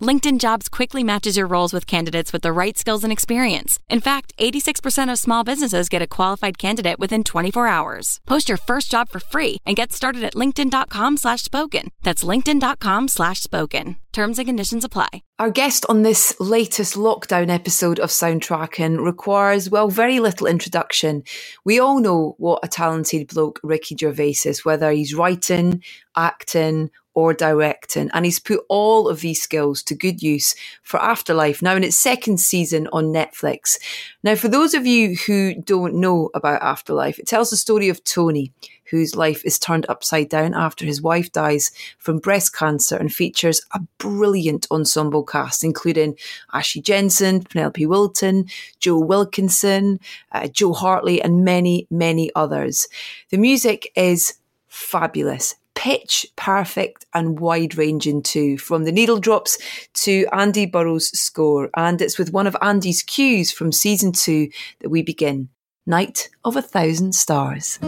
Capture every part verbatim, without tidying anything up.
LinkedIn Jobs quickly matches your roles with candidates with the right skills and experience. In fact, eighty-six percent of small businesses get a qualified candidate within twenty-four hours. Post your first job for free and get started at linkedin.com slash spoken. That's linkedin.com slash spoken. Terms and conditions apply. Our guest on this latest lockdown episode of Soundtracking requires, well, very little introduction. We all know what a talented bloke Ricky Gervais is, whether he's writing, acting, or directing. And he's put all of these skills to good use for After Life, now in its second season on Netflix. Now, for those of you who don't know about After Life, it tells the story of Tony, whose life is turned upside down after his wife dies from breast cancer, and features a brilliant ensemble cast, including Ashley Jensen, Penelope Wilton, Joe Wilkinson, uh, Jo Hartley, and many, many others. The music is fabulous. Pitch perfect and wide ranging too, from the needle drops to Andy Burrows' score. And it's with one of Andy's cues from season two that we begin. Night of a Thousand Stars.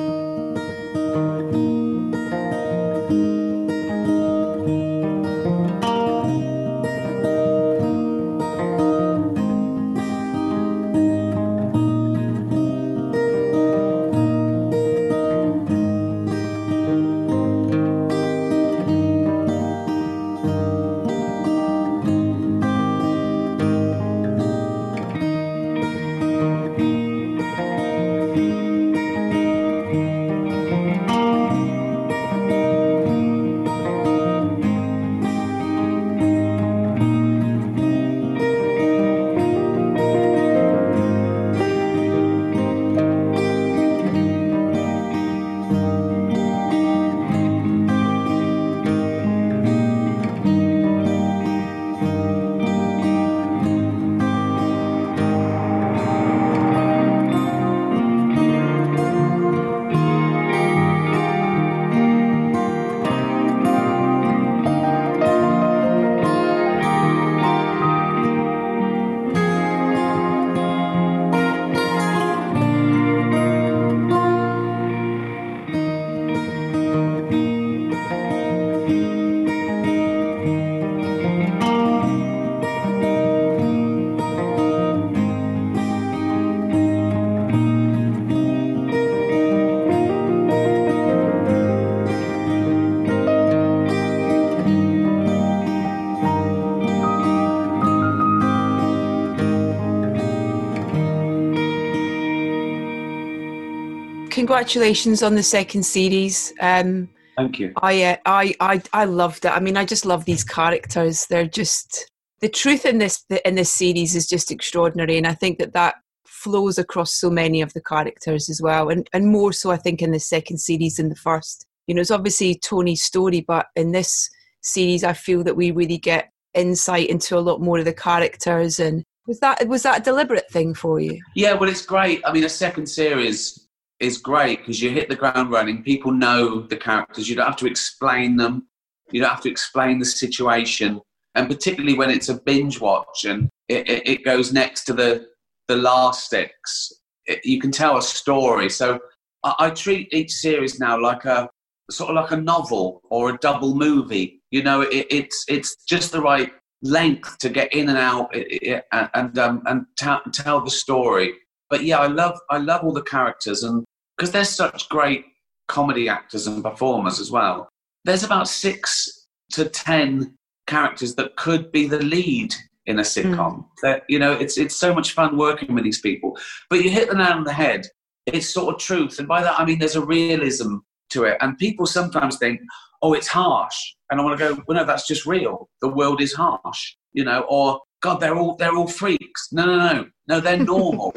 Congratulations on the second series. Um, Thank you. I, uh, I I I loved it. I mean, I just love these characters. They're just the truth in this in this series is just extraordinary, and I think that that flows across so many of the characters as well, and and more so I think in the second series than the first. You know, it's obviously Tony's story, but in this series, I feel that we really get insight into a lot more of the characters. And was that was that a deliberate thing for you? Yeah, well, it's great. I mean, a second series is great because you hit the ground running. People know the characters. You don't have to explain them. You don't have to explain the situation. And particularly when it's a binge watch and it, it, it goes next to the, the last six, it, you can tell a story. So I, I treat each series now like a sort of like a novel or a double movie. You know, it, it's it's just the right length to get in and out it, it, and um, and t- tell the story. But yeah, I love I love all the characters, and because they're such great comedy actors and performers as well. There's about six to ten characters that could be the lead in a sitcom. Mm. That, you know, it's it's so much fun working with these people. But you hit the nail on the head. It's sort of truth, and by that I mean there's a realism to it. And people sometimes think, oh, it's harsh, and I want to go, well, no, that's just real. The world is harsh, you know, or God, they're all they're all freaks. No, no, no. No, they're normal.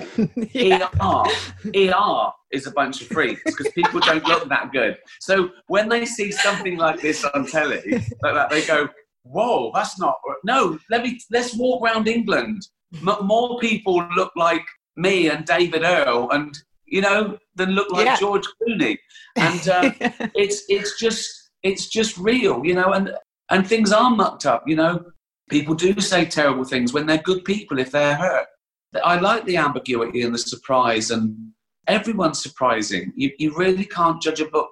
yeah. E R E R is a bunch of freaks because people don't look that good. So when they see something like this on telly, like that, they go, whoa, that's not... No, let me, let's walk around England. M- more people look like me and David Earle and, you know, than look like yeah. George Clooney. And uh, it's it's just it's just real, you know, and, and things are mucked up, you know. people do say terrible things when they're good people if they're hurt. I like the ambiguity and the surprise, and everyone's surprising. You, you really can't judge a book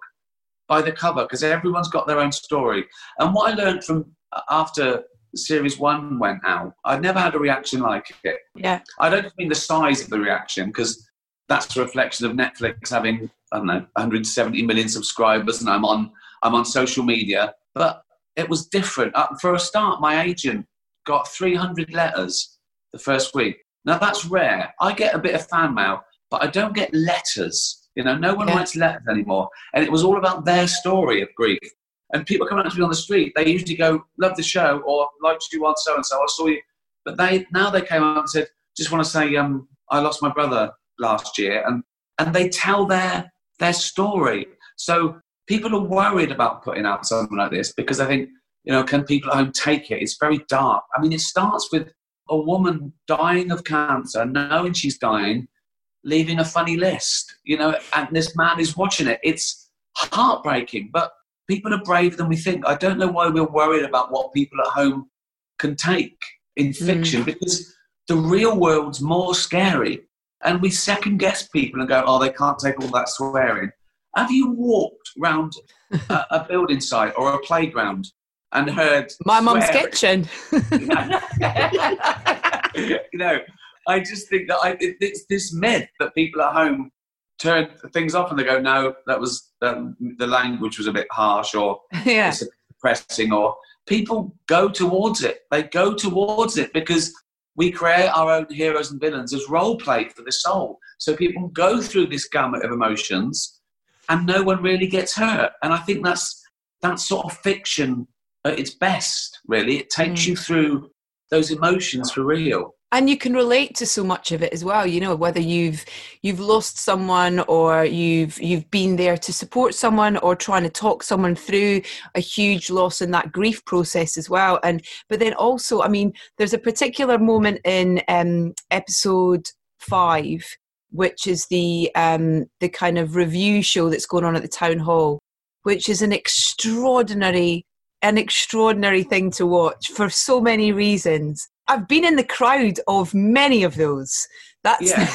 by the cover because everyone's got their own story. And what I learned from after series one went out, I'd never had a reaction like it. Yeah. I don't mean the size of the reaction, because that's a reflection of Netflix having, I don't know, one hundred seventy million subscribers, and I'm on I'm on social media. But it was different. Uh, for a start, my agent got three hundred letters the first week. Now, that's rare. I get a bit of fan mail, but I don't get letters. You know, no one yeah. writes letters anymore. And it was all about their story of grief. And people coming up to me on the street, they usually go, love the show, or liked you on so-and-so, I saw you. But they now they came up and said, just want to say um, I lost my brother last year. And and they tell their their story. So people are worried about putting out something like this because I think, you know, can people at home take it? It's very dark. I mean, it starts with a woman dying of cancer, knowing she's dying, leaving a funny list, you know, and this man is watching it. It's heartbreaking, but people are braver than we think. I don't know why we're worried about what people at home can take in fiction, mm. because the real world's more scary. And we second-guess people and go, oh, they can't take all that swearing. Have you walked round a, a building site or a playground and heard my mum's kitchen? You know, I just think that I, it, it's this myth that people at home turn things off and they go, no, that was um, the language was a bit harsh or yeah. it's depressing, or people go towards it. They go towards it because we create our own heroes and villains as role play for the soul. So people go through this gamut of emotions and no one really gets hurt. And I think that's that sort of fiction at its best, really. It takes mm. you through those emotions for real. And you can relate to so much of it as well, you know, whether you've you've lost someone or you've you've been there to support someone or trying to talk someone through a huge loss in that grief process as well. And but then also, I mean, there's a particular moment in um, episode five, which is the um, the kind of review show that's going on at the town hall, which is an extraordinary, an extraordinary thing to watch for so many reasons. I've been in the crowd of many of those. That's yeah.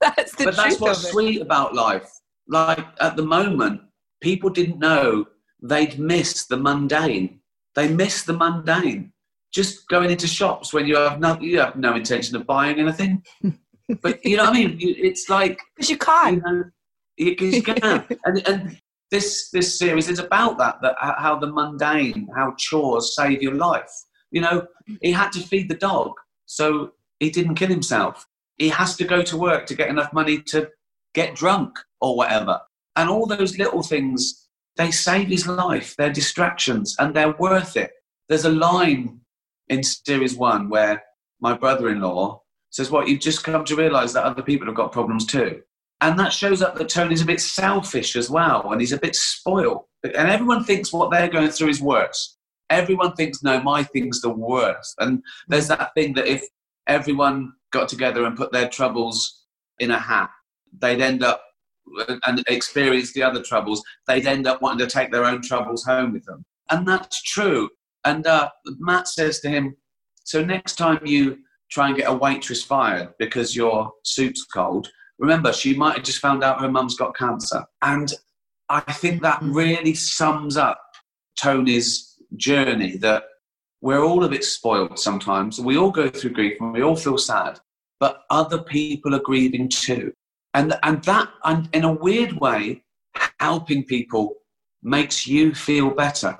that's the but truth. But that's what's sweet about life. Like at the moment, people didn't know they'd missed the mundane. They missed the mundane. Just going into shops when you have no, you have no intention of buying anything. But you know what I mean? It's like because you can't. You know, you, you can. and and this this series is about that. That how the mundane, how chores save your life. You know, he had to feed the dog, so he didn't kill himself. He has to go to work to get enough money to get drunk or whatever. And all those little things, they save his life. They're distractions and they're worth it. There's a line in series one where my brother-in-law says, what, you've just come to realise that other people have got problems too. And that shows up that Tony's a bit selfish as well, and he's a bit spoiled. And everyone thinks what they're going through is worse. Everyone thinks, no, my thing's the worst. And there's that thing that if everyone got together and put their troubles in a hat, they'd end up and experience the other troubles. They'd end up wanting to take their own troubles home with them. And that's true. And uh, Matt says to him, so next time you try and get a waitress fired because your soup's cold, remember, she might have just found out her mum's got cancer. And I think that really sums up Tony's journey, that we're all a bit spoiled sometimes. We all go through grief and we all feel sad, but other people are grieving too. And and that, and in a weird way, helping people makes you feel better.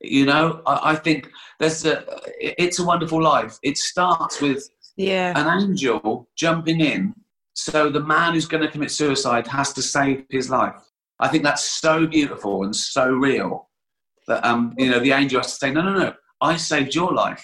You know, I, I think there's a, it's a wonderful life. It starts with yeah. an angel jumping in. So the man who's going to commit suicide has to save his life. I think that's so beautiful and so real. That um, you know, the angel has to say, no, no, no, I saved your life.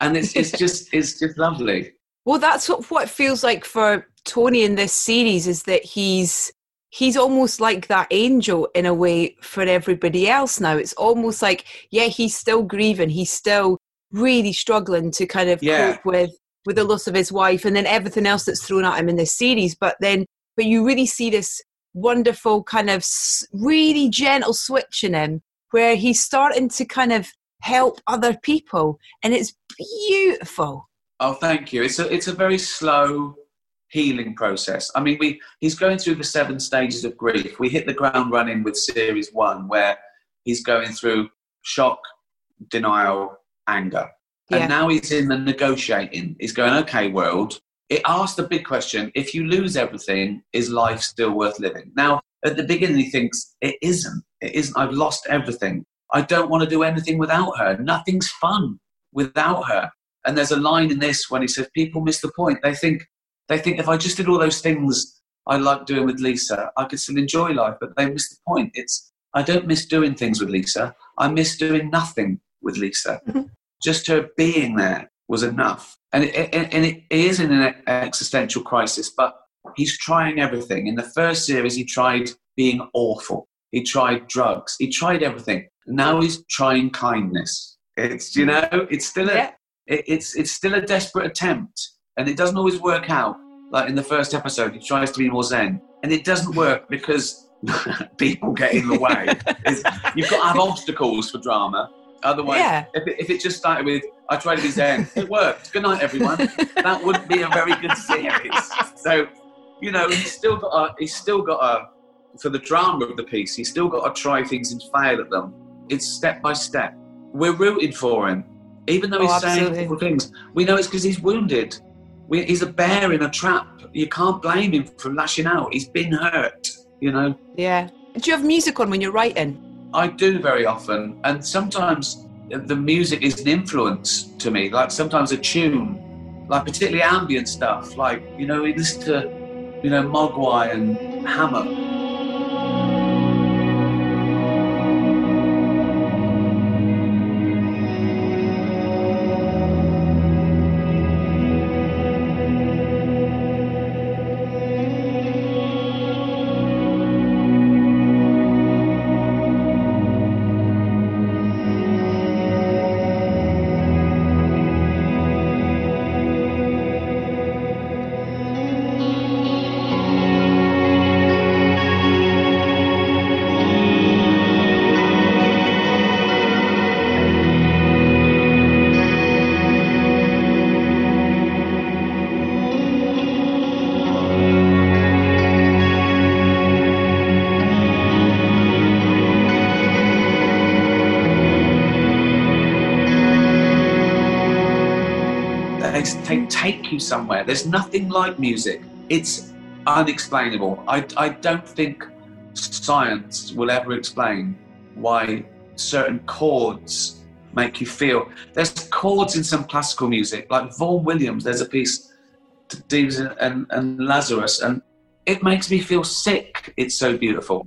And it's it's just it's just lovely. Well, that's what, what it feels like for Tony in this series, is that he's he's almost like that angel in a way for everybody else now. It's almost like, yeah, he's still grieving. He's still really struggling to kind of yeah. cope with, with the loss of his wife and then everything else that's thrown at him in this series. But then, but you really see this wonderful kind of really gentle switch in him, where he's starting to kind of help other people, and it's beautiful. Oh, thank you. It's a it's a very slow healing process. I mean, we he's going through the seven stages of grief. We hit the ground running with series one, where he's going through shock, denial, anger. Yeah. And now he's in the negotiating. He's going, okay, world. It asks the big question, if you lose everything, is life still worth living? Now, at the beginning, he thinks, it isn't. It isn't. I've lost everything. I don't want to do anything without her. Nothing's fun without her. And there's a line in this when he says, people miss the point. They think, they think if I just did all those things I like doing with Lisa, I could still enjoy life, but they miss the point. It's, I don't miss doing things with Lisa. I miss doing nothing with Lisa. Mm-hmm. Just her being there was enough. And it, and it is in an existential crisis, but he's trying everything. In the first series, he tried being awful. He tried drugs. He tried everything. Now he's trying kindness. It's, you know, it's still a, yeah. it, it's, it's still a desperate attempt, and it doesn't always work out. Like in the first episode, he tries to be more zen, and it doesn't work because people get in the way. It's, you've got to have obstacles for drama. Otherwise, yeah. if, it, if it just started with, I tried to be zen, it worked. Good night, everyone. That wouldn't be a very good series. So, you know, he's still got a, he's still got a, for the drama of the piece, he's still got to try things and fail at them. It's step by step. We're rooting for him. Even though he's oh, saying awful things, we know it's because he's wounded. We, he's a bear in a trap. You can't blame him for lashing out. He's been hurt, you know. Yeah. Do you have music on when you're writing? I do very often, and sometimes the music is an influence to me, like sometimes a tune, like particularly ambient stuff, like, you know, we listen to, you know, Mogwai and Hammock. They take you somewhere. There's nothing like music. It's unexplainable. I, I don't think science will ever explain why certain chords make you feel. There's chords in some classical music, like Vaughan Williams. There's a piece, Thieves and, and Lazarus, and it makes me feel sick. It's so beautiful.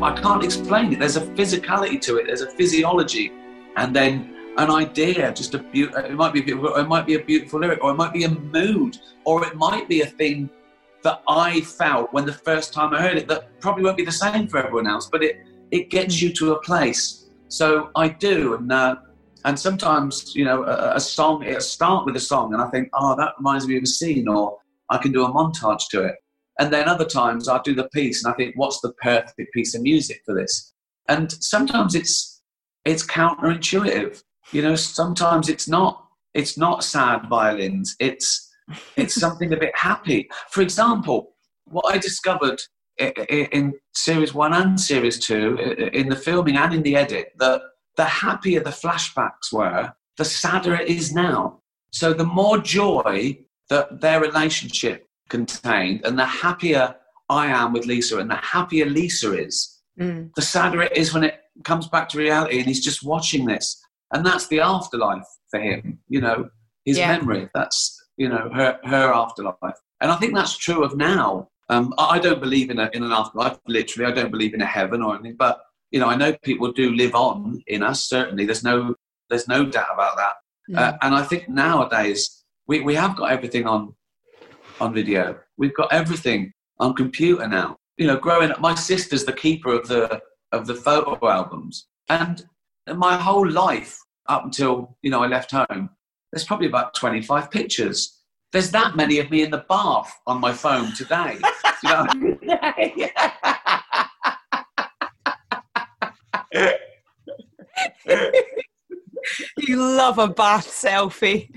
I can't explain it. There's a physicality to it. There's a physiology, and then an idea. Just a beautiful. It might be. It might be a beautiful lyric, or it might be a mood, or it might be a thing that I felt when the first time I heard it, that probably won't be the same for everyone else, but it, it gets you to a place. So I do. And uh, and sometimes, you know, a, a song, it'll start with a song and I think, oh, that reminds me of a scene, or I can do a montage to it. And then other times I'll do the piece and I think, what's the perfect piece of music for this? And sometimes it's it's counterintuitive. You know, sometimes it's not it's not sad violins. It's it's something a bit happy. For example, what I discovered in series one and series two, in the filming and in the edit, that the happier the flashbacks were, the sadder it is now. So the more joy that their relationship contained, and the happier I am with Lisa, and the happier Lisa is, mm. the sadder it is when it comes back to reality and he's just watching this. And that's the afterlife for him, you know, his yeah. memory. That's, you know, her her afterlife. And I think that's true of now. Um, I don't believe in a, in an afterlife, literally. I don't believe in a heaven or anything. But, you know, I know people do live on in us, certainly. There's no there's no doubt about that. Mm. Uh, and I think nowadays we, we have got everything on on video. We've got everything on computer now. You know, growing up, my sister's the keeper of the of the photo albums. And my whole life up until, you know, I left home, there's probably about twenty-five pictures. There's that many of me in the bath on my phone today. You know? You love a bath selfie.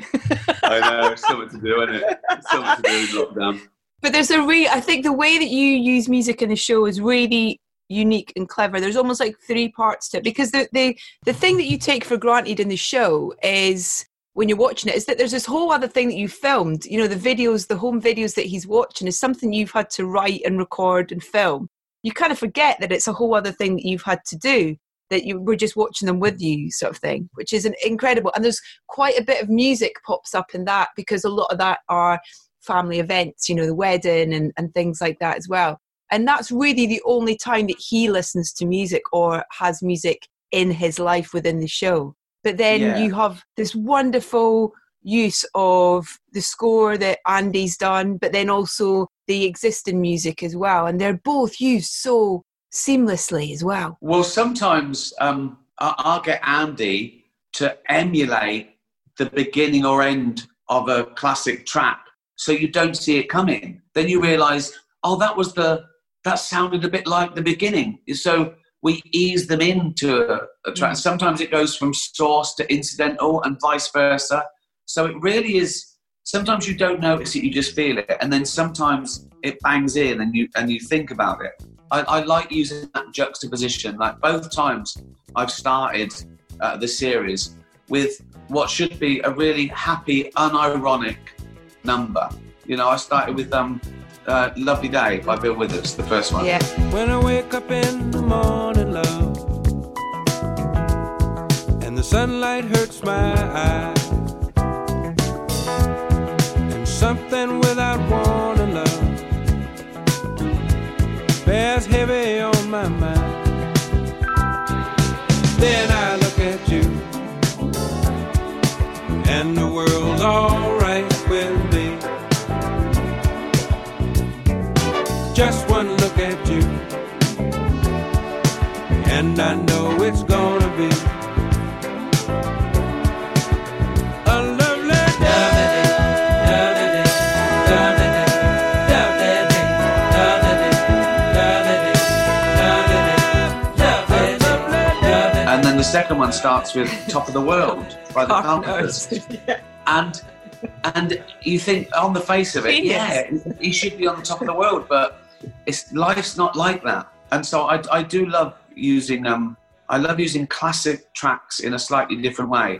I know, it's something to do, isn't it? It's something to do in lockdown. But there's a re- I think the way that you use music in the show is really unique and clever. There's almost like three parts to it, because the, the the thing that you take for granted in the show is, when you're watching it, is that there's this whole other thing that you filmed. You know, the videos, the home videos that he's watching is something you've had to write and record and film. You kind of forget that it's a whole other thing that you've had to do, that you were just watching them with you sort of thing, which is an incredible. And there's quite a bit of music pops up in that, because a lot of that are family events, you know, the wedding and, and things like that as well. And that's really the only time that he listens to music or has music in his life within the show. But then yeah. you have this wonderful use of the score that Andy's done, but then also the existing music as well. And they're both used so seamlessly as well. Well, sometimes um, I'll get Andy to emulate the beginning or end of a classic track, so you don't see it coming. Then you realise, oh, that was the that sounded a bit like the beginning. So we ease them into a, a track. Mm. Sometimes it goes from source to incidental and vice versa. So it really is, sometimes you don't notice it, you just feel it. And then sometimes it bangs in and you and you think about it. I, I like using that juxtaposition. Like both times I've started uh, the series with what should be a really happy, unironic number. You know, I started with um, Uh, Lovely Day by Bill Withers, the first one. Yeah. When I wake up in the morning, love, and the sunlight hurts my eyes, and something without warning, love, bears heavy on my mind. Then I look at you, and the world's all right with me. Just one look at you, and I know it's gonna be a lovely day. And then the second one starts with Top of the World by the Carpenters. yeah. And and you think, on the face of it, Genius. yeah, he should be on the top of the world, but It's life's not like that. And so I, I do love using um I love using classic tracks in a slightly different way.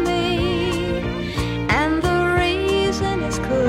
me. And the reason is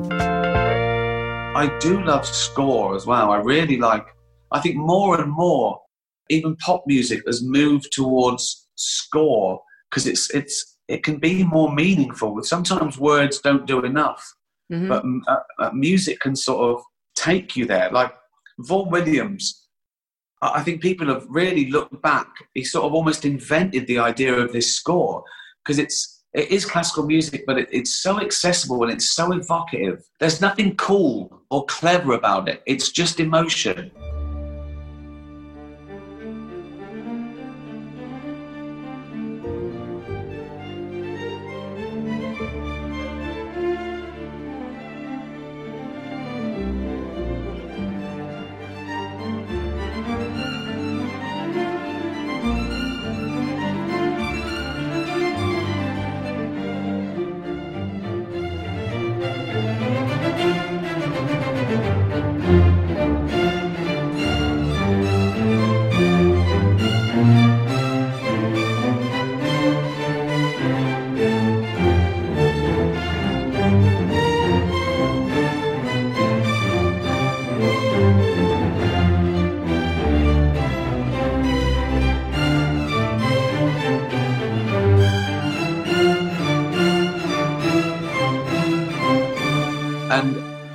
world. I do love score as well. I really like, I think more and more, even pop music has moved towards score because it's, it's, it can be more meaningful. Sometimes words don't do enough. Mm-hmm. But uh, music can sort of take you there. Like Vaughan Williams, I think people have really looked back. He sort of almost invented the idea of this score because it's it is classical music, but it, it's so accessible and it's so evocative. There's nothing cool or clever about it. It's just emotion.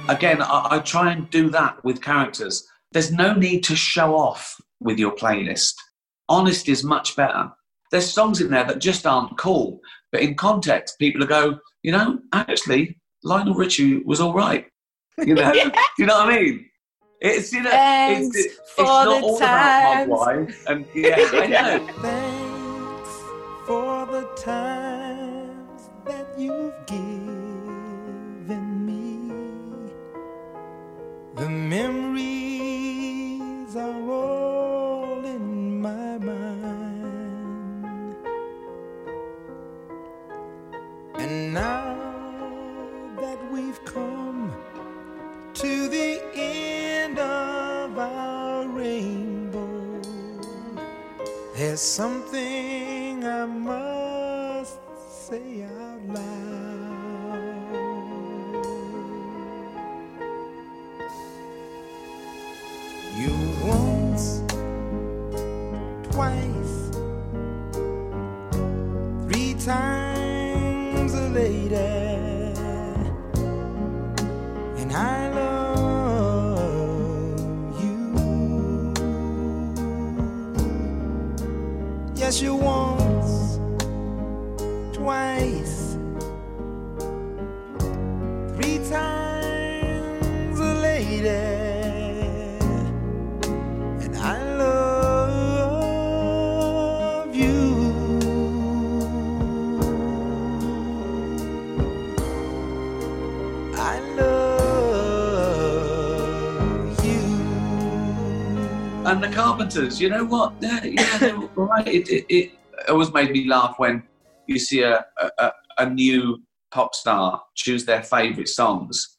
Again, I, I try and do that with characters. There's no need to show off with your playlist. Honest is much better. There's songs in there that just aren't cool, but in context, people will go, you know, actually, Lionel Richie was all right. You know, yeah. You know what I mean? It's you know, it's, it's, it's not all times. About Mogwai. And yeah, I know. Thanks for the times that you've given me. The memories are all in my mind, and now that we've come to the end of our rainbow, there's something I must say out loud. You once, twice, three times a lady, and I love you. Yes, you once, twice, three times a lady. And the Carpenters, you know what? Yeah, yeah, they were right. It, it, it always made me laugh when you see a, a, a new pop star choose their favourite songs.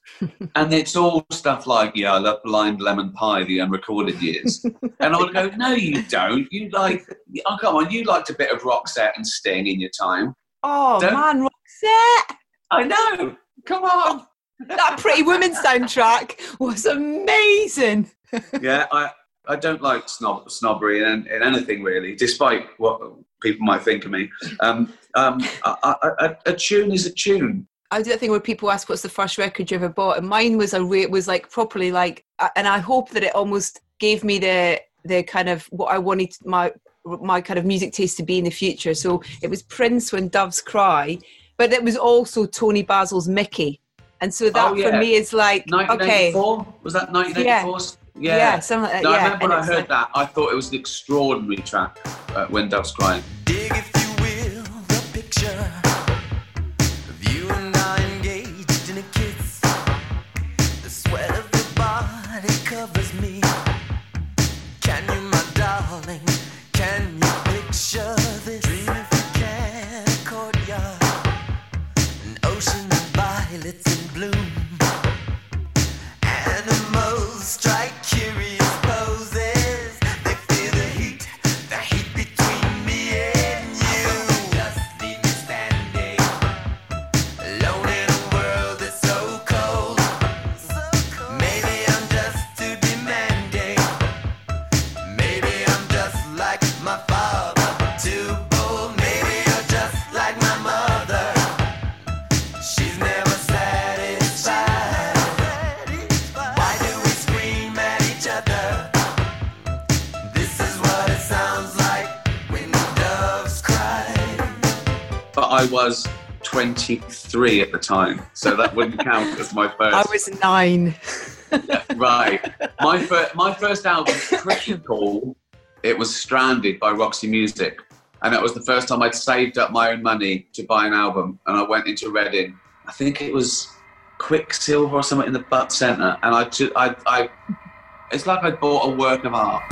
And it's all stuff like, yeah, I love Blind Lemon Pie, the unrecorded years. And I would go, no, you don't. You like, oh, come on, you liked a bit of Roxette and Sting in your time. Oh, don't... man, Roxette! I know! Come on! That Pretty Woman soundtrack was amazing! Yeah, I... I don't like snob, snobbery in, in anything, really, despite what people might think of me. Um, um, I, I, I, a tune is a tune. I do that thing where people ask, what's the first record you ever bought? And mine was, a re- was like properly like, and I hope that it almost gave me the the kind of what I wanted my my kind of music taste to be in the future. So it was Prince, When Doves Cry, but it was also Tony Basil's Mickey. And so that oh, yeah. for me is like, okay. Was that nineteen eighty-four? Yeah. Yeah, yeah something like that. No, yeah. I remember and when I heard like, that, I thought it was an extraordinary track, uh, When Doves Cry. Dig, if you will, the picture of you and I engaged in a kiss. The sweat of your body covers me. Can you, my darling, can you picture this? Dream if you can, a courtyard, an ocean of violets in bloom. Animals strike curious poses. They feel the heat, the heat between me and you. Just leave me standing, alone in a world that's so cold. So cold. Maybe I'm just too demanding. Maybe I'm just like my father, too bold. Maybe you're just like my mother. She's never. I was twenty-three at the time, so that wouldn't count as my first. I was nine. Yeah, right. My, fir- my first album, Critical, it was Stranded by Roxy Music. And that was the first time I'd saved up my own money to buy an album. And I went into Reading. I think it was Quicksilver or something in the Butt Centre. And I, t- I, I, it's like I bought a work of art.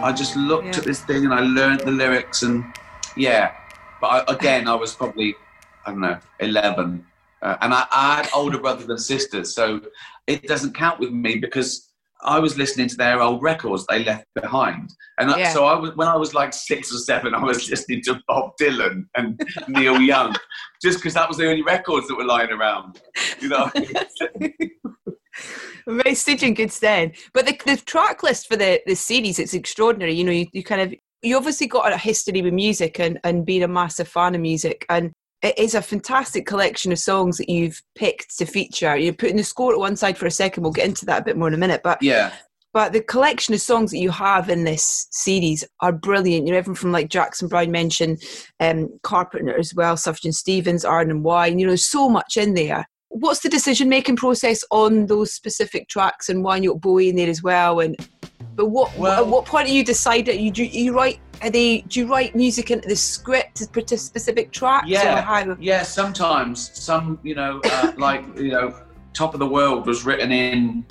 I just looked yeah. at this thing and I learned the lyrics and yeah. But I, again, I was probably, I don't know, eleven. Uh, and I, I had older brothers and sisters, so it doesn't count with me because I was listening to their old records they left behind. And yeah. I, so I was, when I was like six or seven, I was listening to Bob Dylan and Neil Young, just because that was the only records that were lying around, you know. Right, such a good stand. But the, the track list for the, the series, it's extraordinary. You know, you, you kind of, you obviously got a history with music and, and being a massive fan of music. And it is a fantastic collection of songs that you've picked to feature. You're putting the score to one side for a second. We'll get into that a bit more in a minute. But yeah. But the collection of songs that you have in this series are brilliant. You know, everything from, like Jackson Browne mentioned, um, Carpenter as well, Sufjan Stevens, Iron and Wine. You know, there's so much in there. What's the decision-making process on those specific tracks, and why not Bowie in there as well? And but what well, at what point do you decide that you do you write? Are they do you write music into the script to specific tracks? Yeah, or how? yeah. Sometimes some you know uh, like you know Top of the World was written in,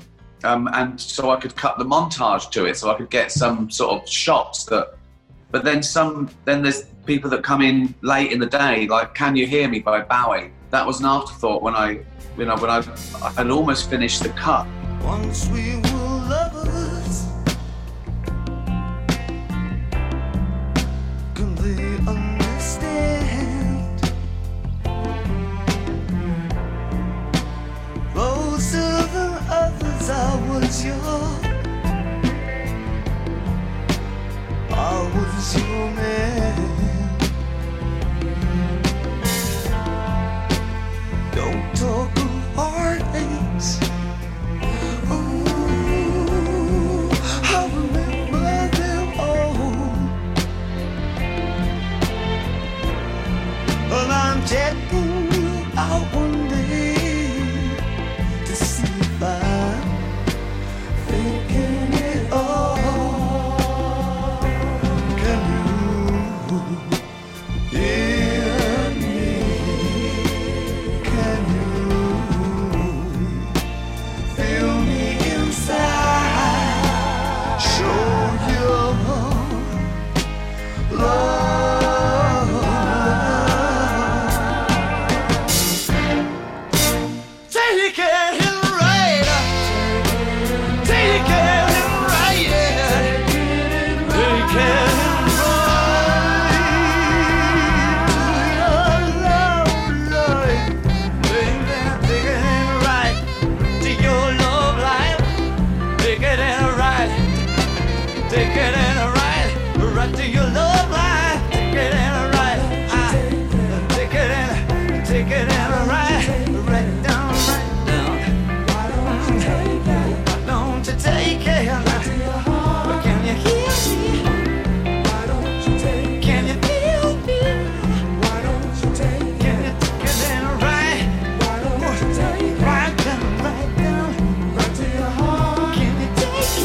um, and so I could cut the montage to it, so I could get some sort of shots that. But then some then there's people that come in late in the day, like Can You Hear Me by Bowie. That was an afterthought when I, you know, when I, I had almost finished the cut. Once we were lovers, can they understand? Those of the others, I was yours. I was your man. Don't talk of heartaches. Ooh, I remember them all. Well, I'm checking you out one day to see if I'm thinking it all. Can you Take it and a ride, right to your love line. Take it and a ride, I take it and take it and a ride, right down, right down. Why don't you take it? Why don't you take it? Right to your heart. Can you hear me? Why don't you take it? Can you feel me? Why don't you take it? Can you take it and a ride? Why don't you take it? Right down, right down, right to your heart. Can you take it?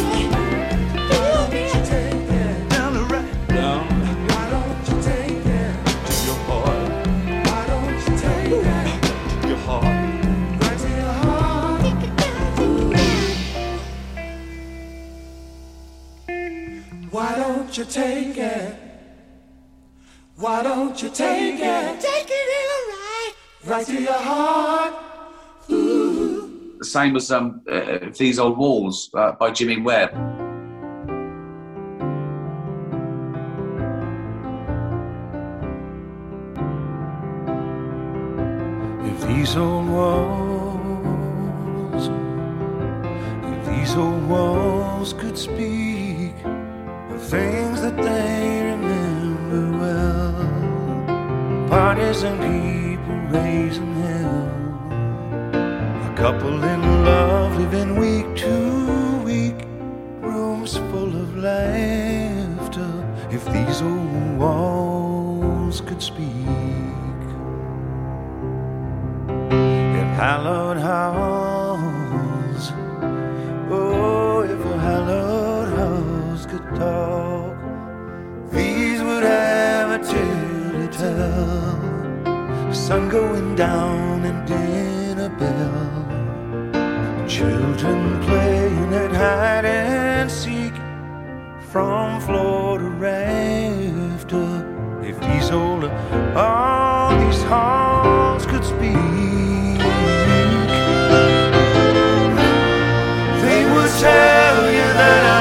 You take it. Why don't you take it? Take it in a ride, right to your heart. Ooh. The same as um, uh, These Old Walls uh, by Jimmy Webb. If these old walls, if these old walls could speak. Things that they remember well. Parties and people raising hell. A couple in love living week to week. Rooms full of laughter. If these old walls could speak. In hallowed halls. Oh, if a hallowed halls could talk. Sun going down and dinner bell. Children playing at hide and seek from floor to rafter. If these old, all these halls could speak, they would tell you that I.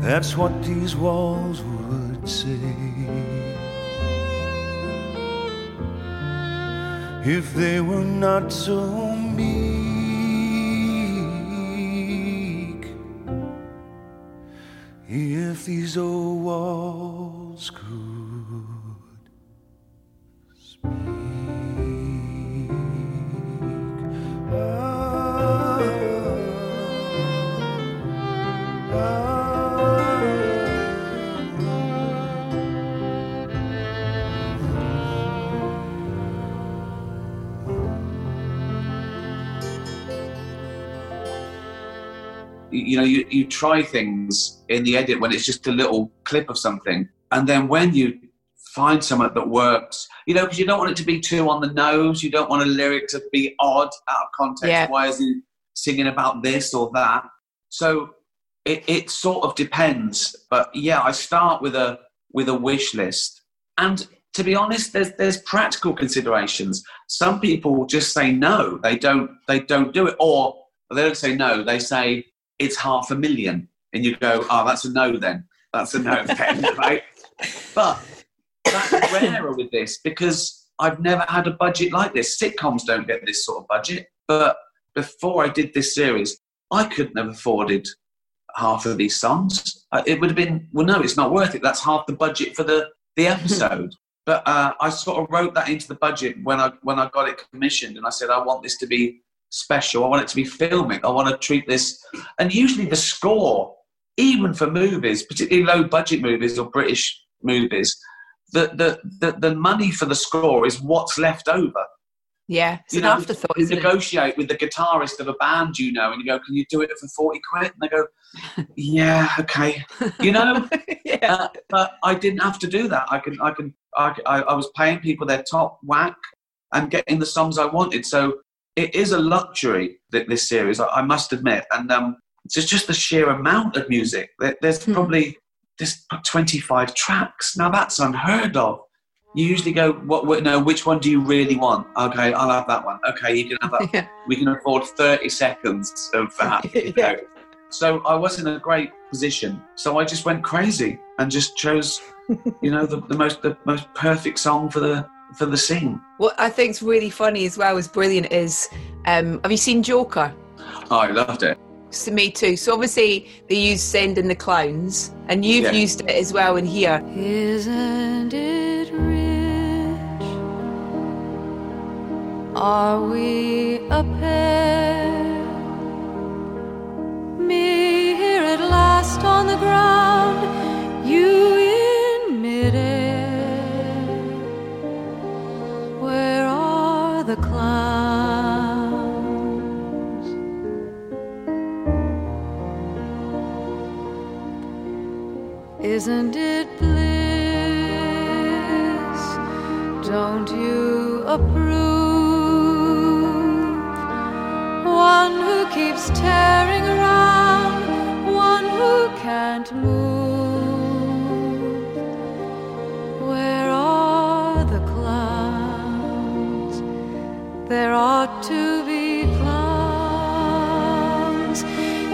That's what these walls would say. If they were not so meek. If these old walls could speak. Oh. You know, you, you try things in the edit when it's just a little clip of something. And then when you find something that works, you know, because you don't want it to be too on the nose. You don't want a lyric to be odd, out of context. Yeah. Why is he singing about this or that? So it, it sort of depends. But yeah, I start with a with a wish list. And to be honest, there's there's practical considerations. Some people just say no. They don't they don't do it. Or they don't say no. They say... it's half a million. And you go, oh, that's a no then. That's a no then, right? But that's rarer with this because I've never had a budget like this. Sitcoms don't get this sort of budget. But before I did this series, I couldn't have afforded half of these songs. It would have been, well, no, it's not worth it. That's half the budget for the, the episode. But uh, I sort of wrote that into the budget when I when I got it commissioned. And I said, I want this to be special. I want it to be filmic. I want to treat this, and usually the score, even for movies, particularly low-budget movies or British movies, the the the, the money for the score is what's left over. Yeah, it's you an know, afterthought. You negotiate it? With the guitarist of a band, you know, and you go, "Can you do it for forty quid?" And they go, "Yeah, okay." You know, yeah. uh, but I didn't have to do that. I can, I can, I, I was paying people their top whack and getting the songs I wanted. So. It is a luxury, that this series, I must admit. And um, it's just the sheer amount of music. There's probably there's twenty-five tracks. Now, that's unheard of. you usually go, what, what, no, which one do you really want? Okay, I'll have that one. Okay, you can have that. Yeah. We can afford thirty seconds of that. You know? Yeah. So I was in a great position. So I just went crazy and just chose, you know, the, the most the most perfect song for the for the scene. What I think's really funny as well, is brilliant, is um, have you seen Joker? Oh, I loved it. So me too. So obviously they use Send in the Clowns, and you've yeah. used it as well in here. Isn't it rich? Are we a pair? Me here at last on the ground, you in midair. Where are the clowns? Isn't it bliss? Don't you approve? One who keeps tearing around, can't move. Where are the clowns? There ought to be clowns.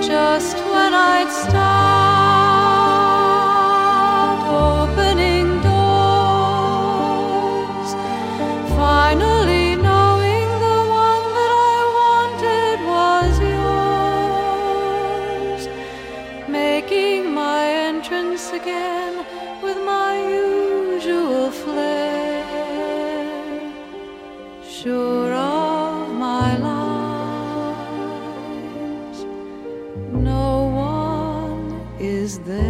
Just when I'd start opening doors, finally knowing the one that I wanted was yours, making again with my usual flair, sure of my lies, no one is there.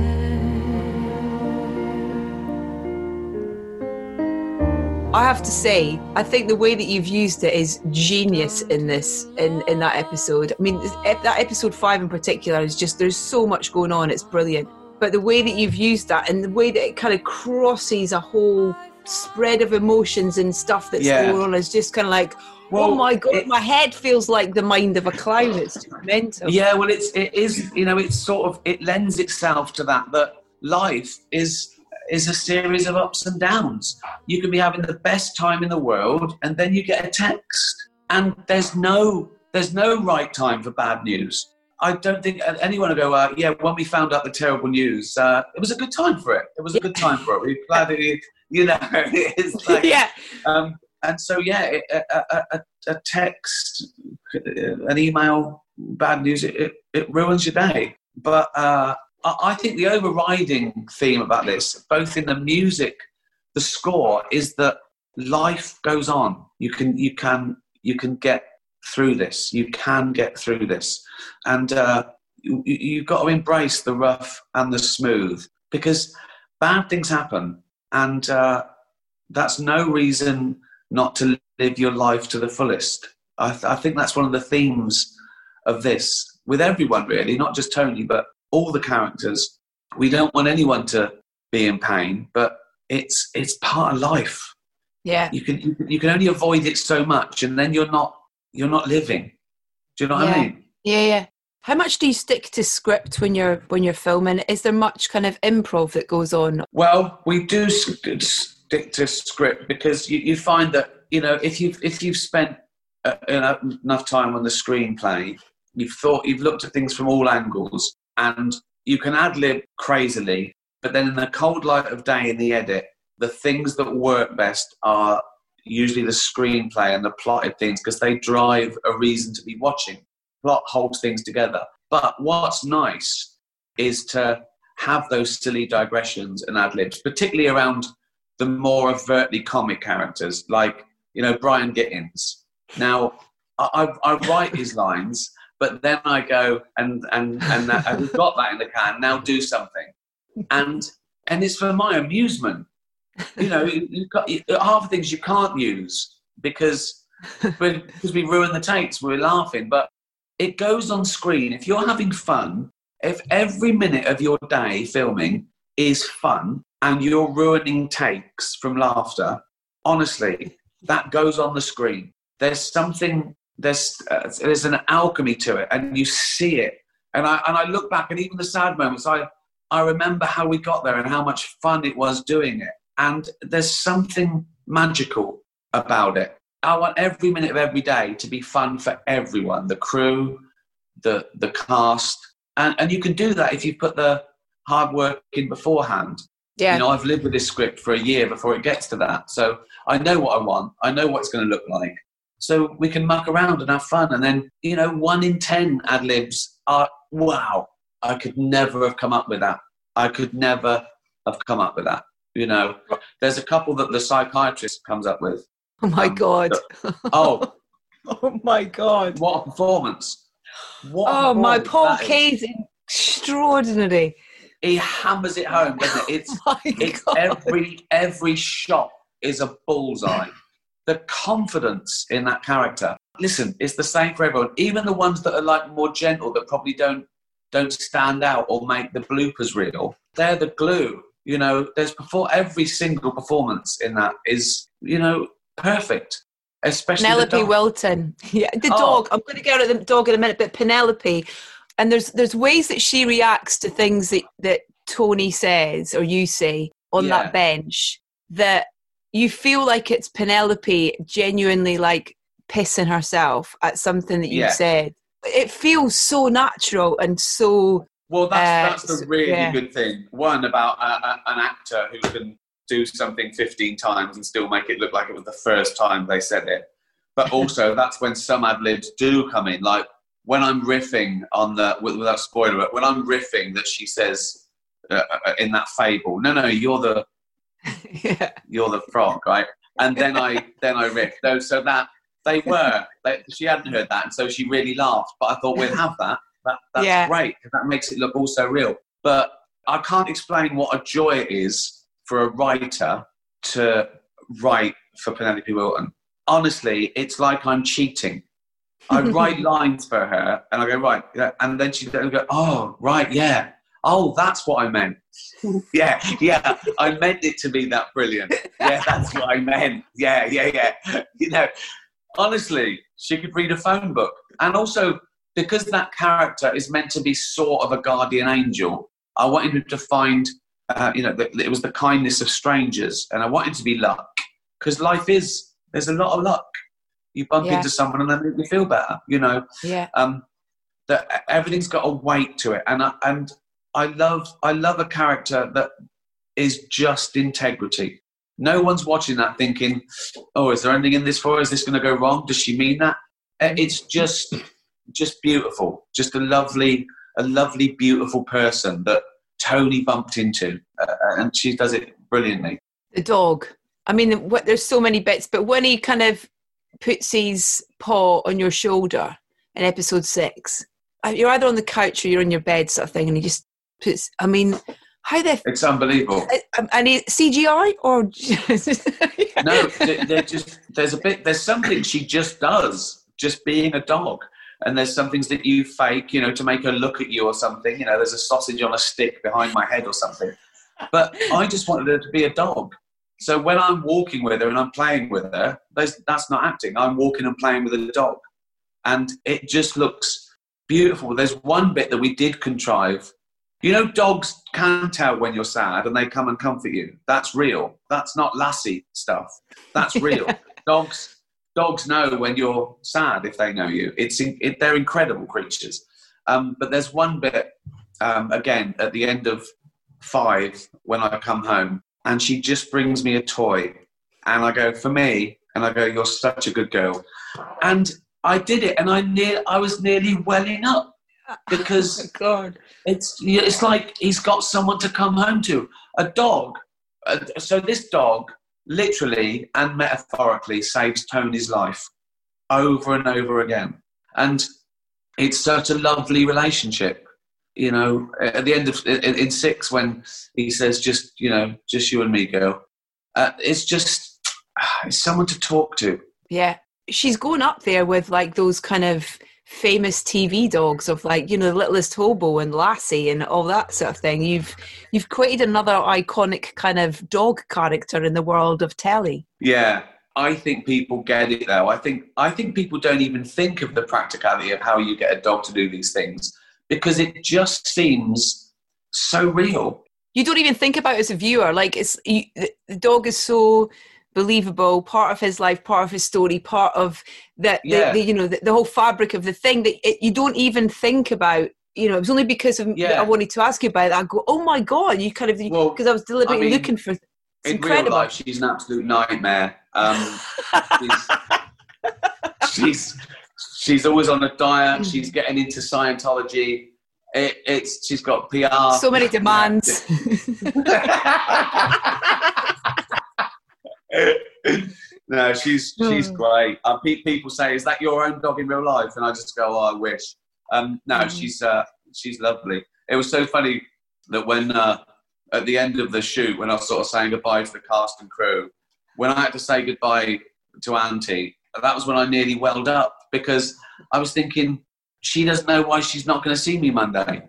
I have to say, I think the way that you've used it is genius in this, in, in that episode. I mean, that episode five in particular is just, there's so much going on, it's brilliant. But the way that you've used that, and the way that it kind of crosses a whole spread of emotions and stuff that's yeah. going on, is just kind of like, well, oh my God, it, my head feels like the mind of a clown. It's just mental. Yeah, well, it's, it is, you know, it's sort of, it lends itself to that, that life is is a series of ups and downs. You can be having the best time in the world, and then you get a text, and there's no there's no right time for bad news. I don't think anyone would go, uh, yeah, when we found out the terrible news, uh, it was a good time for it. It was a good time for it. We're glad that it, you know, it's like... Yeah. Um, and so, yeah, a, a, a text, an email, bad news, it, it, it ruins your day. But uh, I think the overriding theme about this, both in the music, the score, is that life goes on. You can, you can, you can get... through this you can get through this and uh you, you've got to embrace the rough and the smooth, because bad things happen, and uh that's no reason not to live your life to the fullest. I, th- I think that's one of the themes of this, with everyone really, not just Tony but all the characters. We don't want anyone to be in pain, but it's it's part of life. Yeah, you can you can, you can only avoid it so much, and then you're not You're not living. Do you know what yeah. I mean? Yeah, yeah. How much do you stick to script when you're when you're filming? Is there much kind of improv that goes on? Well, we do st- stick to script, because you, you find that, you know, if you've if you've spent uh, enough time on the screenplay, you've thought you've looked at things from all angles, and you can ad lib crazily, but then in the cold light of day in the edit, the things that work best are usually the screenplay and the plotted things, because they drive a reason to be watching. Plot holds things together. But what's nice is to have those silly digressions and ad-libs, particularly around the more overtly comic characters, like, you know, Brian Gittins. Now, I, I, I write his lines, but then I go, and, and, and, that, and we've got that in the can, now do something. And and it's for my amusement. You know, you've got, you, half the things you can't use because because we ruin the takes, we're laughing. But it goes on screen. If you're having fun, if every minute of your day filming is fun and you're ruining takes from laughter, honestly, that goes on the screen. There's something, there's uh, there's an alchemy to it, and you see it. And I and I look back, and even the sad moments, I I remember how we got there and how much fun it was doing it. and there's something magical about it. I want every minute of every day to be fun for everyone, the crew, the the cast, and and you can do that if you put the hard work in beforehand. Yeah. You know, I've lived with this script for a year before it gets to that, so I know what I want. I know what it's going to look like. So we can muck around and have fun, and then, you know, one in ten ad-libs are, wow, I could never have come up with that. I could never have come up with that. You know, there's a couple that the psychiatrist comes up with. Oh, my um, God. That, oh. Oh, my God. What a performance. What oh, a performance. My Paul Kay's extraordinary. He hammers it home, doesn't it? It's, oh it's every every shot is a bullseye. The confidence in that character. Listen, it's the same for everyone. Even the ones that are like more gentle, that probably don't don't stand out or make the bloopers real. They're the glue. You know, there's before every single performance in that is, you know, perfect. Especially Penelope Wilton. Yeah, the oh. dog. I'm going to go to the dog in a minute, but Penelope. And there's there's ways that she reacts to things that, that Tony says or you say on yeah. that bench that you feel like it's Penelope genuinely like pissing herself at something that you yeah. said. It feels so natural and so... Well, that's, uh, that's the really yeah. good thing. One, about a, a, an actor who can do something fifteen times and still make it look like it was the first time they said it. But also, that's when some ad-libs do come in, like, when I'm riffing on the, without spoiler, but when I'm riffing that she says uh, in that fable, no, no, you're the, yeah. you're the frog, right? And then I, then I riff. So, so that they were, they, she hadn't heard that. And so she really laughed, but I thought we'll have that. that that's yeah. great. Because that makes it look all so real. But I can't explain what a joy it is for a writer to write for Penelope Wilton. Honestly, it's like I'm cheating. I write lines for her, and I go, right, and then she will go, oh, right, yeah, oh, that's what I meant. Yeah, yeah, I meant it to be that brilliant. Yeah, that's what I meant. Yeah, yeah, yeah. You know, honestly, she could read a phone book. And also, because that character is meant to be sort of a guardian angel, I want him to find, uh, you know, that it was the kindness of strangers, and I want him to be luck, because life is, there's a lot of luck. You bump yeah. into someone and they make you feel better, you know. Yeah. Um, that everything's got a weight to it, and I, and I love I love a character that is just integrity. No one's watching that thinking, "Oh, is there anything in this for her? Is this going to go wrong? Does she mean that?" It's just just beautiful, just a lovely a lovely beautiful person that Tony bumped into, uh, and she does it brilliantly. The dog. I mean, what, there's so many bits, but when he kind of puts his paw on your shoulder in episode six, you're either on the couch or you're on your bed sort of thing, and he just puts, I mean, how they it's unbelievable. And he, C G I or yeah. no, they're just, there's a bit, there's something she just does, just being a dog, and there's some things that you fake, you know, to make her look at you or something, you know, there's a sausage on a stick behind my head or something, but I just wanted her to be a dog. So when I'm walking with her and I'm playing with her, that's not acting. I'm walking and playing with a dog. And it just looks beautiful. There's one bit that we did contrive. You know, dogs can tell when you're sad and they come and comfort you. That's real. That's not lassie stuff. That's real. Dogs dogs know when you're sad if they know you. It's it, they're incredible creatures. Um, but there's one bit, um, again, at the end of five, when I come home, and she just brings me a toy. And I go, for me? And I go, you're such a good girl. And I did it. And I near, I was nearly welling up. Because oh God. it's it's like he's got someone to come home to. A dog. So this dog literally and metaphorically saves Tony's life over and over again. And it's such a lovely relationship. You know, at the end of in six, when he says, "Just you know, just you and me, girl," uh, it's just it's someone to talk to. Yeah, she's going up there with like those kind of famous T V dogs of like you know, The Littlest Hobo and Lassie and all that sort of thing. You've you've created another iconic kind of dog character in the world of telly. Yeah, I think people get it though. I think I think people don't even think of the practicality of how you get a dog to do these things, because it just seems so real. you don't even think about it as a viewer. Like, it's you, the dog is so believable, part of his life, part of his story, part of that, yeah. the, the, you know, the, the whole fabric of the thing that it, you don't even think about. You know, it was only because of yeah. that I wanted to ask you about it. I go, oh my God, you kind of, because well, I was deliberately I mean, looking for it's in incredible. Real life, she's an absolute nightmare. Um, she's, she's she's always on a diet. She's getting into Scientology. It, it's she's got P R. So many demands. No, she's she's great. Uh, people say, "Is that your own dog in real life?" And I just go, oh, "I wish." Um, no, mm. she's uh, she's lovely. It was so funny that when uh, at the end of the shoot, when I was sort of saying goodbye to the cast and crew, when I had to say goodbye to Auntie, that was when I nearly welled up, because I was thinking, she doesn't know why she's not going to see me Monday.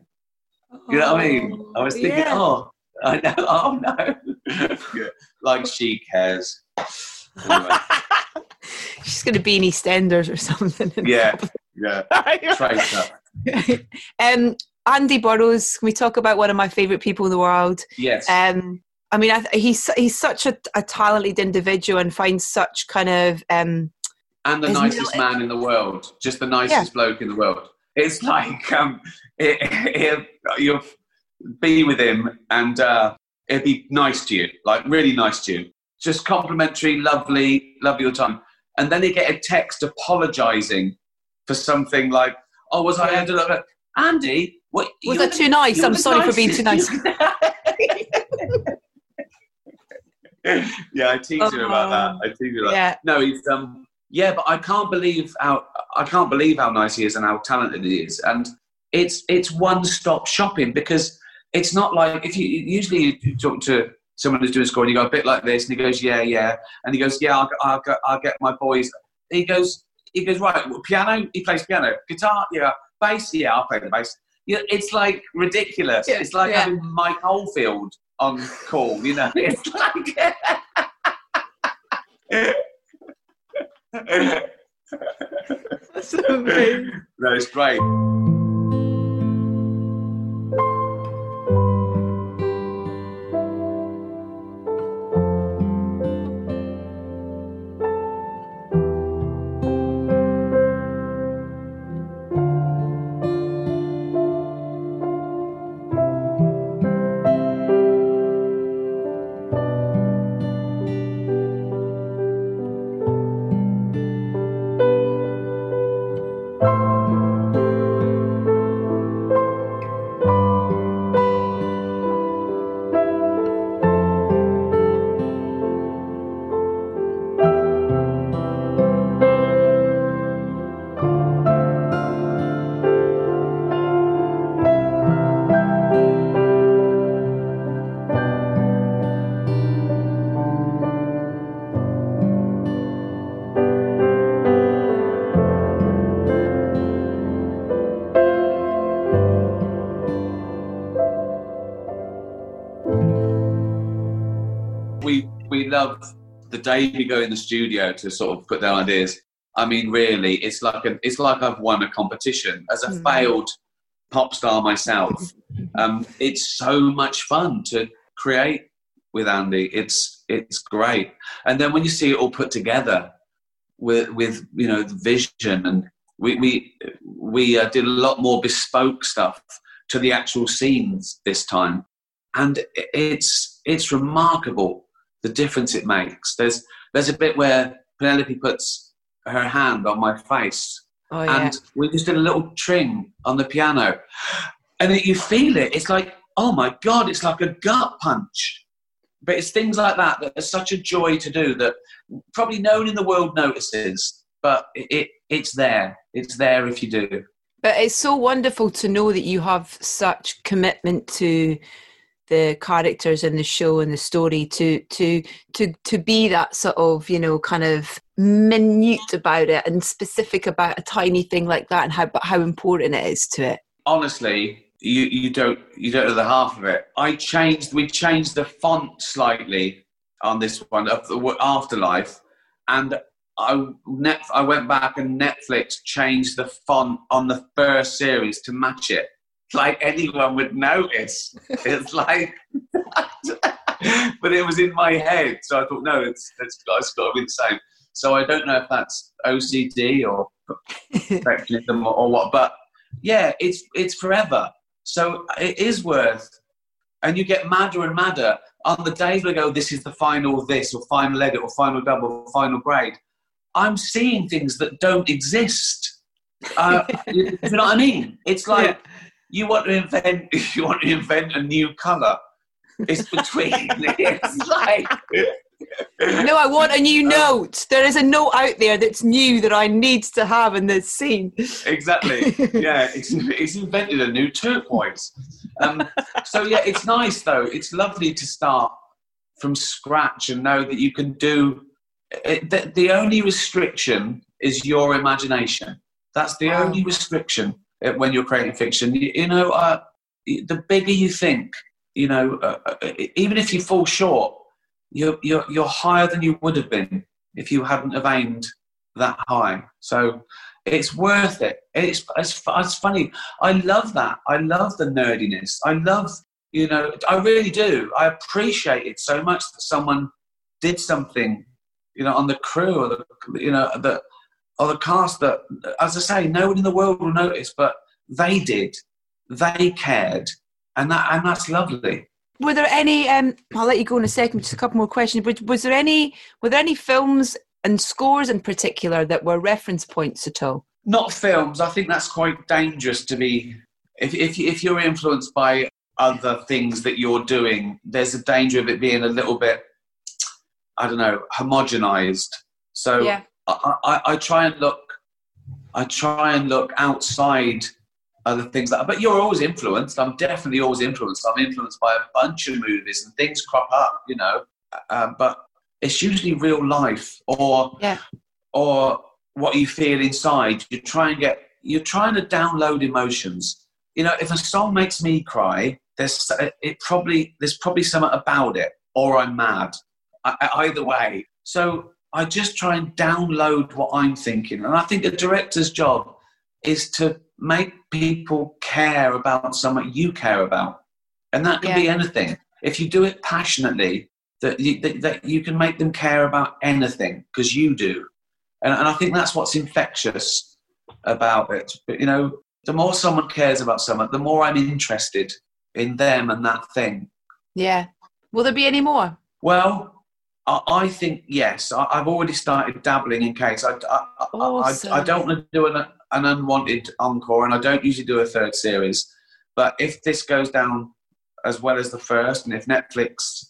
Oh, you know what I mean? I was thinking, yeah. oh, I know, oh no, yeah, like she cares. Anyway. She's going to be in EastEnders or something. Yeah. Yeah, um, Andy Burrows. Can we talk about one of my favourite people in the world? Yes. Um, I mean, I th- he's he's such a, a talented individual and finds such kind of um, and the nicest man in the world, just the nicest yeah. bloke in the world. It's like um, it, it, you'll be with him and uh, it'd be nice to you, like really nice to you, just complimentary, lovely, love your time, and then you get a text apologising for something like, oh, was I ended up Andy? What, was I too nice? I'm sorry nicest. for being too nice. Yeah, I tease oh, you about that. I tease you about yeah. that. No, he's um, yeah, but I can't believe how I can't believe how nice he is and how talented he is. And it's it's one stop shopping, because it's not like if you usually you talk to someone who's doing score and you go a bit like this and he goes yeah yeah and he goes yeah I'll I'll, I'll get my boys. He goes. He goes, right, well, piano, he plays piano. Guitar, yeah. Bass, yeah, I play the bass. You know, it's like ridiculous. Yeah, it's like yeah. having Mike Oldfield on call, you know. It's like... That's amazing. No, it's great. The day we go in the studio to sort of put down ideas, I mean, really, it's like a, it's like I've won a competition as a mm. failed pop star myself. Um, it's so much fun to create with Andy. It's it's great, and then when you see it all put together with with you know the vision, and we we we uh, did a lot more bespoke stuff to the actual scenes this time, and it's it's remarkable. The difference it makes. There's there's a bit where Penelope puts her hand on my face, oh, yeah. and we just did a little tring on the piano, and it, you feel it. It's like, oh my God, it's like a gut punch. But it's things like that that are such a joy to do that probably no one in the world notices, but it, it it's there. It's there if you do. But it's so wonderful to know that you have such commitment to the characters in the show and the story, to to to to be that sort of, you know, kind of minute about it and specific about a tiny thing like that, and how but how important it is to it. Honestly, you, you don't you don't know the half of it. I changed we changed the font slightly on this one of the After Life, and I net I went back and Netflix changed the font on the first series to match it. like anyone would notice. It's like, but it was in my head. So I thought, no, it's it's got, it's got to be the same. So I don't know if that's O C D or perfectionism or, or what, but yeah, it's it's forever. So it is worth, and you get madder and madder on the days where I go, this is the final this or final edit or final double or final grade. I'm seeing things that don't exist. Uh, you know what I mean? It's like yeah. you want to invent you want to invent a new colour. It's between. It's like no, I want a new note. There is a note out there that's new that I need to have in this scene. Exactly. Yeah, it's, it's invented a new turquoise. Um, so yeah, it's nice though. It's lovely to start from scratch and know that you can do. It, the, the only restriction is your imagination. That's the only restriction when you're creating fiction. You, you know, uh, the bigger you think, you know, uh, even if you fall short, you're, you're, you're higher than you would have been if you hadn't have aimed that high. So it's worth it. It's, it's, it's funny. I love that. I love the nerdiness. I love, you know, I really do. I appreciate it so much that someone did something, you know, on the crew or the, you know, the, or the cast that, as I say, no one in the world will notice, but they did. They cared. And that, and that's lovely. Were there any, um, I'll let you go in a second, just a couple more questions. Was, was there any, were there any films and scores in particular that were reference points at all? Not films. I think that's quite dangerous to be, if, if, if you're influenced by other things that you're doing, there's a danger of it being a little bit, I don't know, homogenized. So yeah. I, I, I try and look, I try and look outside other things like that. But you're always influenced. I'm definitely always influenced. I'm influenced by a bunch of movies and things crop up, you know. Uh, but it's usually real life or yeah. or what you feel inside. You try and get, you're trying to download emotions. You know, if a song makes me cry, there's it probably there's probably something about it, or I'm mad. I, either way. So I just try and download what I'm thinking. And I think a director's job is to make people care about something you care about. And that can yeah. be anything. If you do it passionately, that you, that, that you can make them care about anything because you do. And, and I think that's what's infectious about it. But, you know, the more someone cares about someone, the more I'm interested in them and that thing. Yeah. Will there be any more? Well, I think, yes, I've already started dabbling in case. I, I, awesome. I, I don't want to do an, an unwanted encore, and I don't usually do a third series. But if this goes down as well as the first, and if Netflix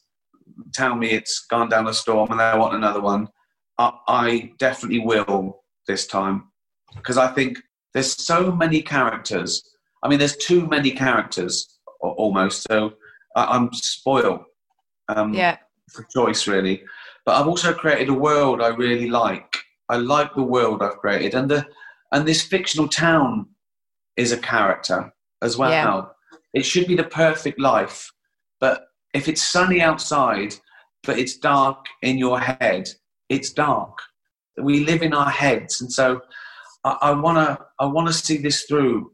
tell me it's gone down a storm and they want another one, I, I definitely will this time. Because I think there's so many characters. I mean, there's too many characters almost, so I'm spoiled. Um, yeah. For choice, really, but I've also created a world I really like. I like the world I've created, and the and this fictional town is a character as well. Yeah. It should be the perfect life, but if it's sunny outside, but it's dark in your head, it's dark. We live in our heads, and so I, I wanna I wanna see this through.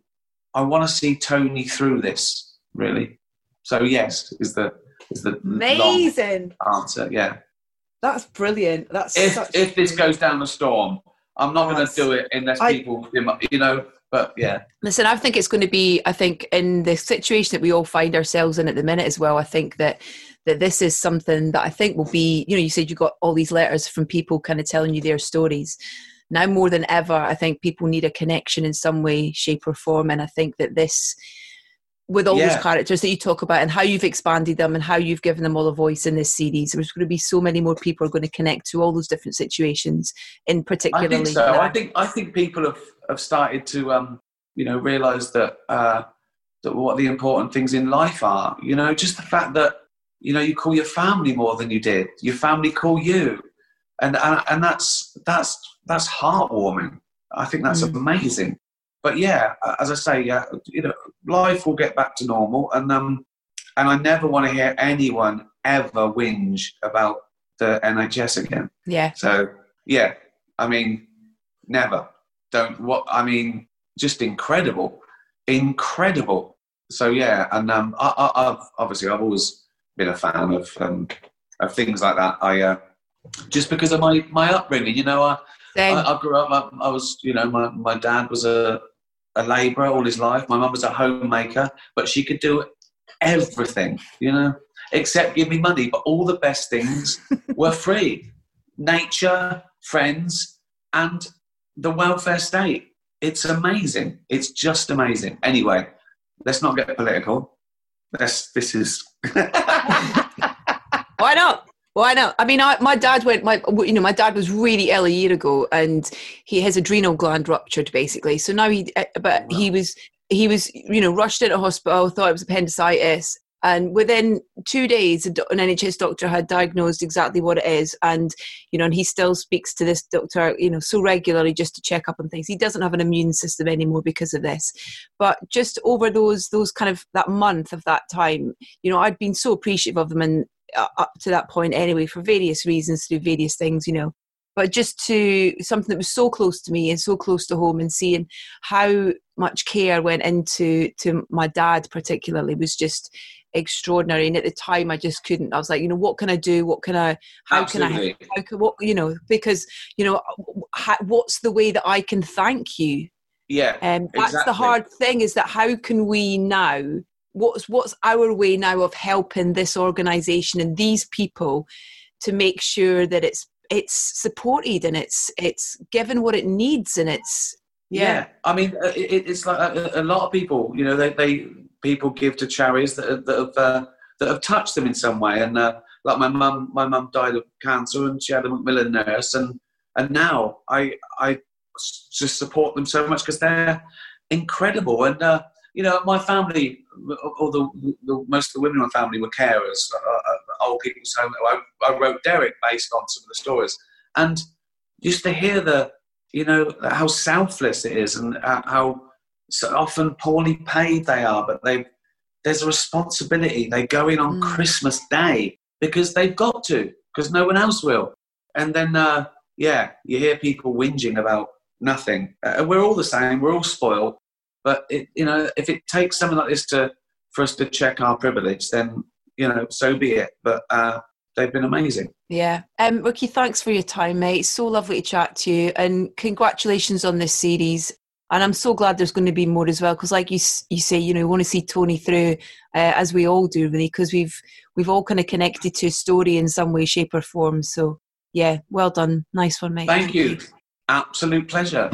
I wanna see Tony through this, really. So yes, is the Is the amazing answer, yeah. That's brilliant. That's if such if this goes down a storm, I'm not going to do it unless I, people, you know. But yeah, listen, I think it's going to be. I think in the situation that we all find ourselves in at the minute as well, I think that that this is something that I think will be. You know, you said you got all these letters from people kind of telling you their stories. Now more than ever, I think people need a connection in some way, shape, or form, and I think that this. With all yeah. those characters that you talk about and how you've expanded them and how you've given them all a voice in this series. There's going to be so many more people are going to connect to all those different situations in particular. I think so. Now. I think I think people have, have started to, um, you know, realise that, uh, that what the important things in life are. You know, just the fact that, you know, you call your family more than you did. Your family call you. And and, and that's, that's, that's heartwarming. I think that's mm. amazing. But yeah, as I say, yeah, you know, life will get back to normal, and um, and I never want to hear anyone ever whinge about the N H S again. Yeah. So yeah, I mean, never. Don't what I mean? Just incredible, incredible. so yeah, and um, I, I, I've obviously I've always been a fan of um, of things like that. I uh, just because of my, my upbringing, you know, I I, I grew up. I, I was, you know, my, my dad was a a labourer all his life. My mum was a homemaker, but she could do everything, you know, except give me money. But all the best things were free: nature, friends, and the welfare state. It's amazing. It's just amazing. Anyway, let's not get political. Let's, this is... Why not? Why not? I mean, I, my dad went, my, you know, my dad was really ill a year ago and he has adrenal gland ruptured basically. So now he, but wow. he was, he was, you know, rushed into hospital, thought it was appendicitis. And within two days, an N H S doctor had diagnosed exactly what it is. And, you know, and he still speaks to this doctor, you know, so regularly just to check up on things. He doesn't have an immune system anymore because of this. But just over those, those kind of that month of that time, you know, I'd been so appreciative of them and uh, up to that point anyway, for various reasons, through various things, you know. But just to something that was so close to me and so close to home, and seeing how much care went into to my dad particularly was just extraordinary. And at the time I just couldn't. I was like, you know, what can I do? What can I, how Absolutely. can I, how can, what, you know, because, you know, how, what's the way that I can thank you? Yeah. Um, that's exactly. The hard thing is that how can we now, what's, what's our way now of helping this organisation and these people to make sure that it's, it's supported and it's it's given what it needs and it's yeah, yeah. I mean it, it's like a, a lot of people, you know, they, they people give to charities that have, that have uh, that have touched them in some way. And uh, like my mum my mum died of cancer and she had a Macmillan nurse, and and now I I just support them so much because they're incredible. And uh, you know, my family, all the, the most of the women in my family were carers, uh, old people's home. I, I wrote Derek based on some of the stories, and just to hear the, you know, how selfless it is, and how so often poorly paid they are, but they there's a responsibility. They go in on mm. Christmas Day because they've got to, because no one else will. And then, uh, yeah, you hear people whinging about nothing. Uh, we're all the same. We're all spoiled. But it, you know, if it takes something like this to for us to check our privilege, then, you know, so be it. But uh, they've been amazing. Yeah. Um, Ricky, thanks for your time, mate. It's so lovely to chat to you, and congratulations on this series. And I'm so glad there's going to be more as well, because like you you say, you know, we want to see Tony through, uh, as we all do, really, because we've, we've all kind of connected to a story in some way, shape or form. So, yeah, well done. Nice one, mate. Thank, Thank you. you. Absolute pleasure.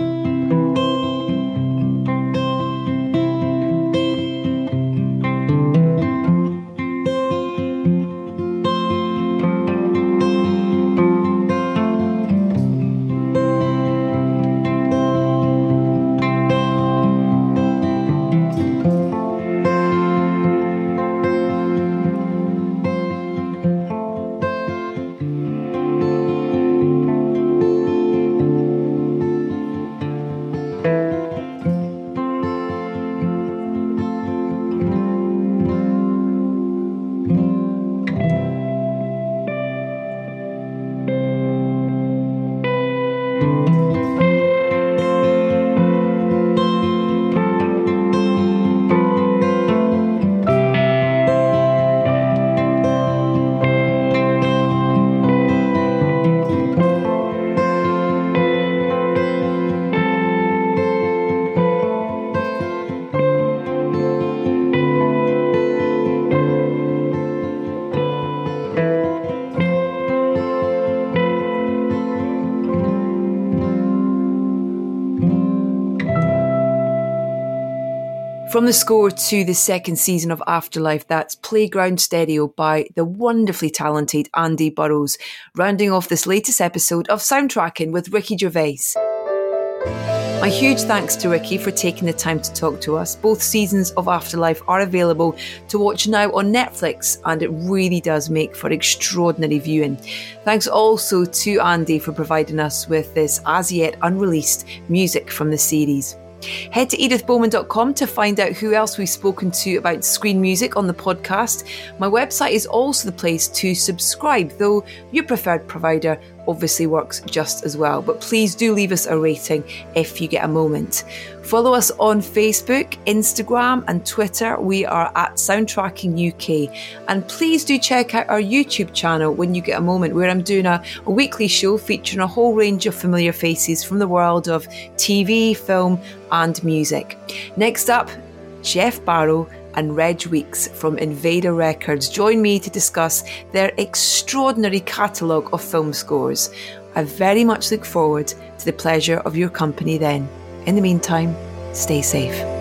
From the score to the second season of After Life, that's Playground Stereo by the wonderfully talented Andy Burrows, rounding off this latest episode of Soundtracking with Ricky Gervais. My huge thanks to Ricky for taking the time to talk to us. Both seasons of After Life are available to watch now on Netflix, and it really does make for extraordinary viewing. Thanks also to Andy for providing us with this as yet unreleased music from the series. Head to edith bowman dot com to find out who else we've spoken to about screen music on the podcast. My website is also the place to subscribe, though your preferred provider obviously works just as well. But please do leave us a rating if you get a moment. Follow us on Facebook, Instagram and Twitter. We are at Soundtracking U K. And please do check out our YouTube channel when you get a moment, where I'm doing a, a weekly show featuring a whole range of familiar faces from the world of T V, film and music. Next up, Jeff Barrow and Reg Weeks from Invader Records join me to discuss their extraordinary catalogue of film scores. I very much look forward to the pleasure of your company then. In the meantime, stay safe.